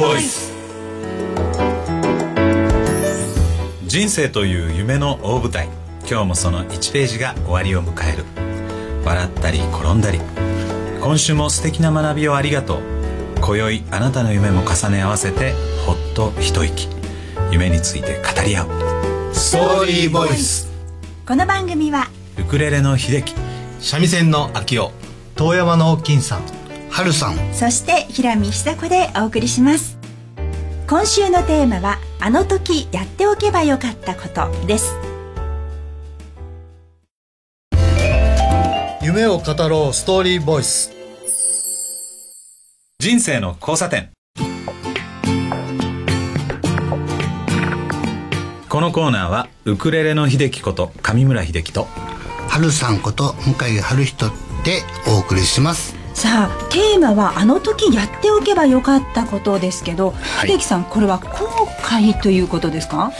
ボイス。人生という夢の大舞台、今日もその1ページが終わりを迎える。笑ったり転んだり、今週も素敵な学びをありがとう。今宵あなたの夢も重ね合わせて、ほっと一息。夢について語り合うストーリーボイス。この番組はウクレレの秀樹、三味線の秋代、遠山の金さん、春さん、そして平見久子でお送りします。今週のテーマは、あの時やっておけばよかったことです。夢を語ろうストーリーボイス。人生の交差点。このコーナーはウクレレの秀樹こと上村秀樹と春さんこと向井春人でお送りします。さあ、テーマはあの時やっておけばよかったことですけど、はい、秀樹さん、これは後悔ということですか？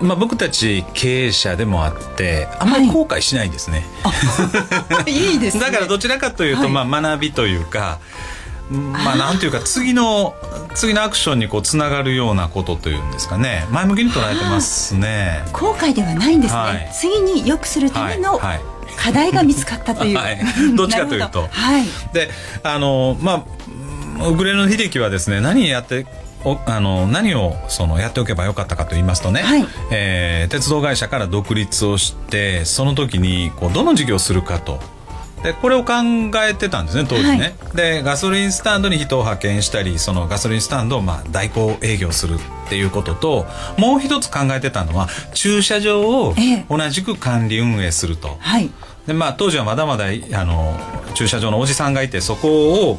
僕たち経営者でもあって、あんまり後悔しないんですね、はい、いいですね。だからどちらかというと、はい、学びというか、なんというか次のアクションにつながるようなことというんですかね、前向きに捉えてますね。後悔ではないんですね、はい、次に良くするための課題が見つかったという、はいはい、どっちかというと、はい、でウクレレの秀樹はですね、何をやっておけばよかったかと言いますとね、はい、鉄道会社から独立をして、その時にどの事業をするかと、でこれを考えてたんですね、当時ね、はい、でガソリンスタンドに人を派遣したり、そのガソリンスタンドを代行営業するっていうことと、もう一つ考えてたのは駐車場を同じく管理運営すると、はい、で当時はまだまだ駐車場のおじさんがいて、そこを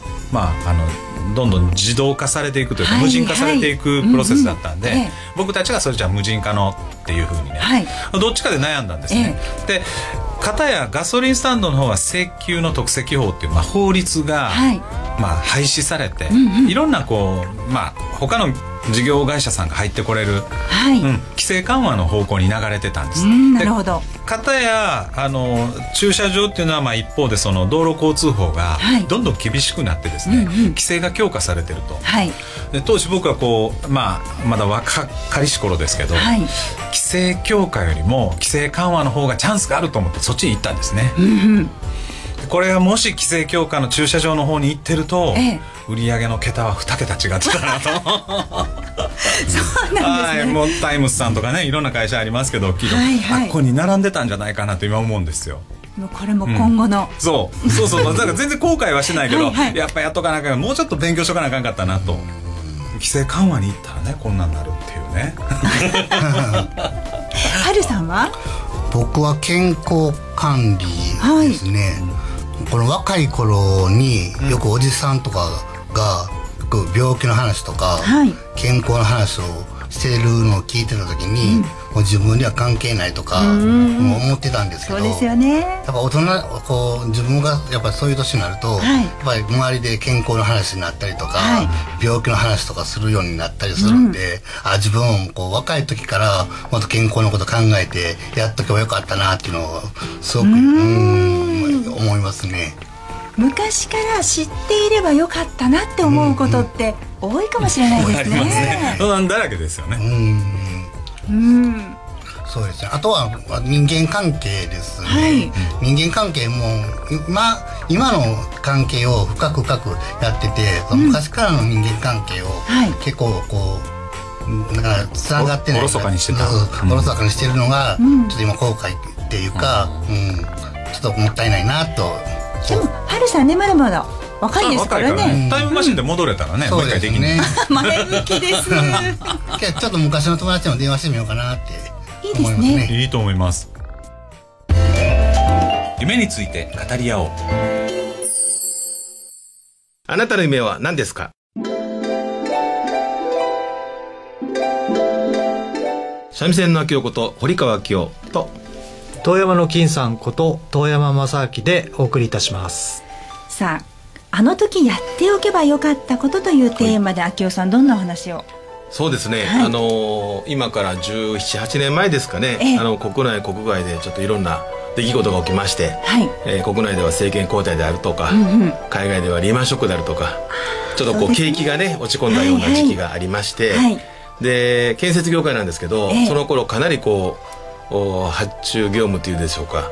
どんどん自動化されていくというか、はい、無人化されていくプロセスだったんで、はい、僕たちがそれじゃあ無人化のっていうふうにね、はい、どっちかで悩んだんですね、で片やガソリンスタンドの方は請求の特責法っていう、法律が、はい、廃止されて、うんうん、いろんな他の事業会社さんが入ってこれる、はい、規制緩和の方向に流れてたんです。なるほど。片や駐車場っていうのは一方で道路交通法がどんどん厳しくなってですね、はい、規制が強化されてると、はい、で当時僕はまだ若かりし頃ですけど、はい、規制強化よりも規制緩和の方がチャンスがあると思って、そっちに行ったんですね、うんうん、これがもし規制強化の駐車場の方に行ってると、売り上げの桁は2桁違ってたなとそうなんですね。もうタイムスさんとかね、いろんな会社ありますけど、はいはい、ここに並んでたんじゃないかなと今思うんですよ。もうこれも今後の、そうだから全然後悔はしてないけどはい、はい、やっぱやっとかなきゃ、もうちょっと勉強しとかなきゃいけなかったなと、規制緩和に行ったらね、こんなんなるっていうね春さんは？僕は健康管理ですね、はい、この若い頃によくおじさんとかがよく病気の話とか、はい、健康の話をしてるのを聞いてた時に、うん、もう自分には関係ないとか思ってたんですけど、そうですよね、やっぱ大人自分がやっぱそういう年になると、はい、やっぱり周りで健康の話になったりとか、はい、病気の話とかするようになったりするんで、うん、自分も若い時からもっと健康のこと考えてやっとけばよかったなっていうのをすごく思いますね。昔から知っていればよかったなって思うことって多いかもしれないですね。そうなんだらけですよね。そうですね。あとは人間関係ですね、はい、人間関係も今の関係を深くやってて、昔からの人間関係を結構なんかつながってない、おろそかにしてた、おろそかにしてるのがちょっと今後悔っていうか、ちょっともったいないなと。でも春さんね、まだまだ若いですからね。タイムマシンで戻れたらね、もう一回できる。前向きですちょっと昔の友達にも電話してみようかなって。いいですね。いいと思います。夢について語り合おう。あなたの夢は何ですか？三味線の秋代こと堀川秋代と遠山の金さんこと遠山正明でお送りいたします。さあ、あの時やっておけばよかったことというテーマで、秋代さん、どんなお話を？そうですね、はい、今から17、18年前ですかね、国内国外でちょっといろんな出来事が起きまして、はい、国内では政権交代であるとか、うんうん、海外ではリーマンショックであるとか、ちょっとこう景気がね落ち込んだような時期がありまして、はいはい、で建設業界なんですけど、その頃かなりこう発注業務というでしょうか、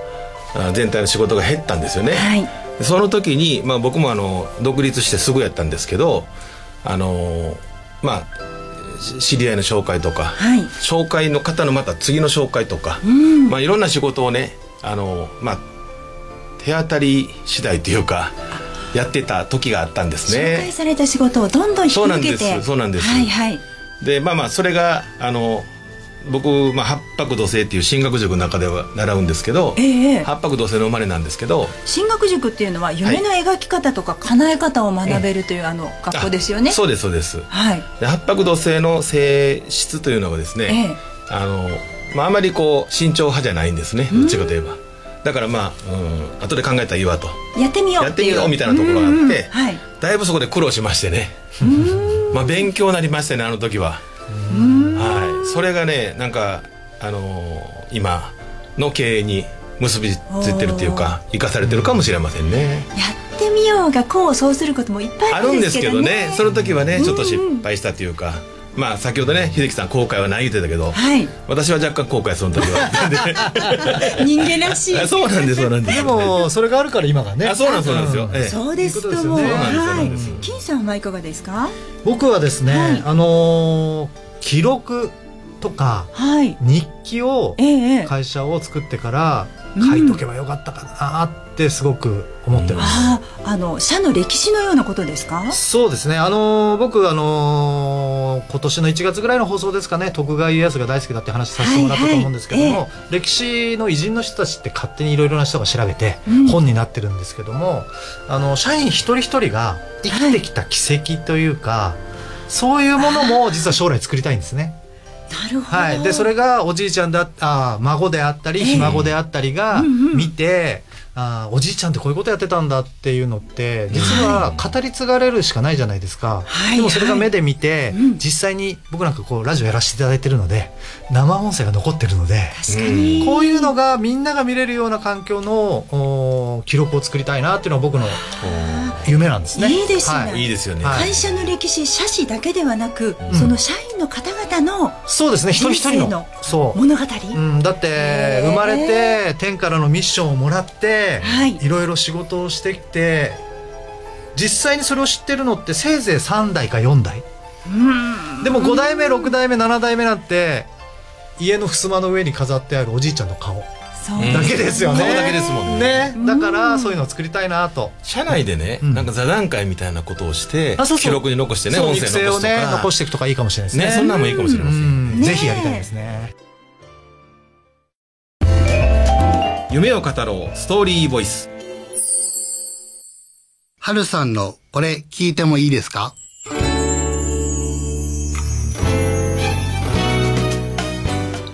全体の仕事が減ったんですよね、はい、その時に、まあ、僕も独立してすぐやったんですけど、まあ知り合いの紹介とか、はい、紹介の方のまた次の紹介とか、まあ、いろんな仕事をねまあ、手当たり次第というかやってた時があったんですね。紹介された仕事をどんどん引き受けて、そうなんです、はいはい、でまあまあそれが僕、まあ、八白土星っていう進学塾の中では習うんですけど、八白土星の生まれなんですけど、進学塾っていうのは夢の描き方とか叶え方を学べるという、はい、学校ですよね。そうですそうです、はい、で八白土星の性質というのはですね、まあ、あまりこう慎重派じゃないんですね、どっちかといえば。だからまあ、後で考えたらいいわと、やってみようみたいなところがあって、はい、だいぶそこで苦労しましてねまあ勉強になりましたね、あの時は。はい、それがねなんか、今の経営に結びついてるっていうか生かされてるかもしれませんね。やってみようがこうそうすることもいっぱいあるんですけどね、その時はねちょっと失敗したというか、まあ先ほどね秀樹さん後悔はない言ってたけど、はい、私は若干後悔その時は人間らしいそうなんですそうなんですでもそれがあるから今がね。そうなんですよ、そうですとも。金さんはいかがですか？僕はですね、はい、記録とか日記を会社を作ってから書いとけばよかったかなってすごく思ってます。社の歴史のようなことですか？そうですね、僕今年の1月ぐらいの放送ですかね、徳川家康が大好きだって話させてもらったと思うんですけども、歴史の偉人の人たちって勝手にいろいろな人が調べて本になってるんですけども、社員一人一人が生きてきた軌跡というか、そういうものも実は将来作りたいんですね。なるほど、はい、でそれがおじいちゃんだ孫であったりひ孫であったりが見て、おじいちゃんってこういうことやってたんだっていうのって実は語り継がれるしかないじゃないですか、はい、でもそれが目で見て、実際に僕なんかこうラジオやらせていただいてるので生音声が残ってるので、確かにこういうのがみんなが見れるような環境の記録を作りたいなっていうのは僕の夢なんですね。いいですね。会社の歴史、社史だけではなく、その社員の方々のそうですね、一人一人の物語。だって生まれて天からのミッションをもらって、いろいろ仕事をしてきて、実際にそれを知ってるのってせいぜい3代か4代。でも5代目、6代目、7代目なんて家の襖の上に飾ってあるおじいちゃんの顔。だけですよね。顔だけですもんね。だからそういうのを作りたいなと。社内でね、なんか座談会みたいなことをして記録に残してね、音声をね残していくとかいいかもしれないですね。そんなのもいいかもしれません。ぜひやりたいですね。夢を語ろうストーリーボイス。はるさんのこれ聞いてもいいですか？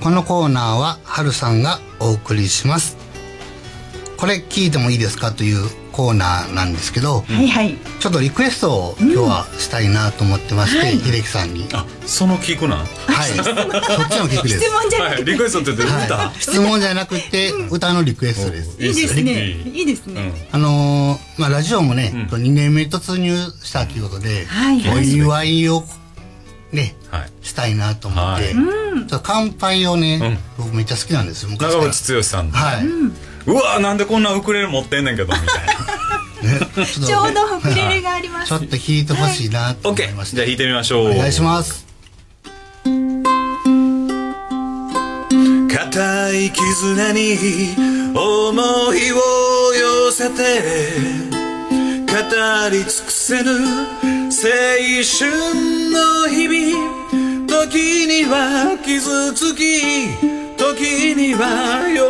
このコーナーははるさんがお送りします。これ聞いてもいいですかというコーナーなんですけど、ちょっとリクエストを今日はしたいなと思ってまして、秀樹さんにその聞くな、はい、そっちの聞くです。質問じゃなくてリクエストって言って歌、質問じゃなくて歌のリクエストです。いいですね、いいですね。ラジオもね2年目突入したということでお祝いをね、したいなと思って、乾杯をね、僕めっちゃ好きなんですよ。長渕剛さんで、うわなんでこんなウクレレ持ってんねんけどみたいな。ちょうどウクレレがあります。ちょっと弾いてほしいなと思いました。じゃあ弾いてみましょう。お願いします。固い絆に思いを寄せて語り尽くせぬ青春の日々、時には傷つき時には喜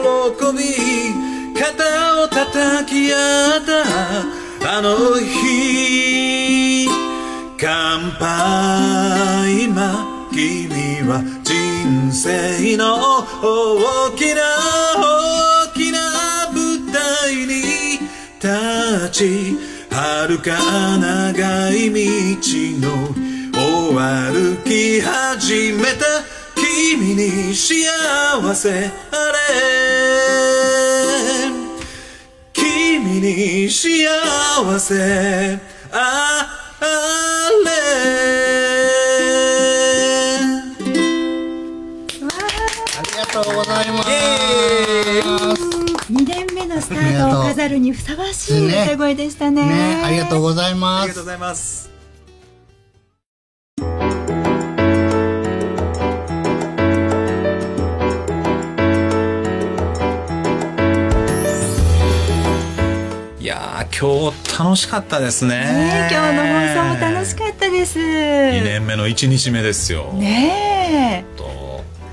び、肩を叩き合ったあの日、乾杯今君は人生の大きな大きな舞台に立ち、遥か長い道のを歩き始めた君に幸せあれ。君に幸せあれ。ありがとうございます。2年目のスタートを飾るにふさわしい歌声でしたね。ありがとうございます。ありがとうございます。今日楽しかったですね。今日の放送も楽しかったです。2年目の1日目ですよ。ねえ。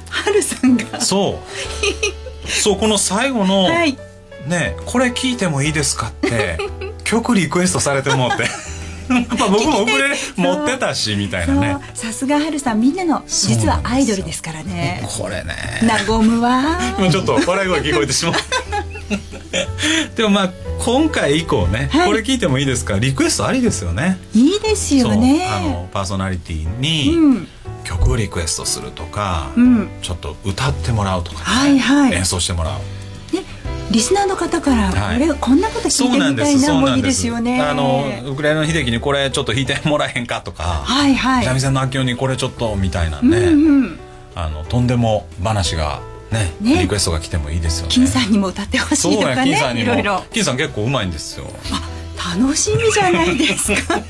春さんがそうそう、この最後のね、これ聞いてもいいですかって曲リクエストされてもって。僕も遅れ持ってたしみたいなね。さすが春さん、みんなの実はアイドルですからね。これね。和むわ。もうちょっと笑い声聞こえてしまう。でもまあ今回以降ね、これ聞いてもいいですか、リクエストありですよね。いいですよね。パーソナリティに曲をリクエストするとか、ちょっと歌ってもらうとか、演奏してもらう。リスナーの方からこんなこと聞いてみたいなもいいですよね。ウクライナの秀樹にこれちょっと弾いてもらえへんかとか、三味線の秋代にこれちょっとみたいなね、とんでも話が。ね、リクエストが来てもいいですよね。金さんにも歌ってほしいとかね、いろいろ。金さん結構うまいんですよ。あ、楽しみじゃないですか。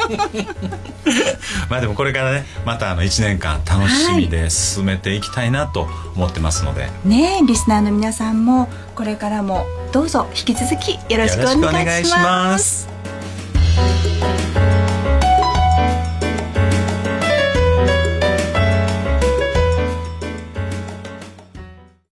まあでもこれからね、また1年間楽しみで進めていきたいなと思ってますので、ね、リスナーの皆さんもこれからもどうぞ引き続きよろしくお願いします。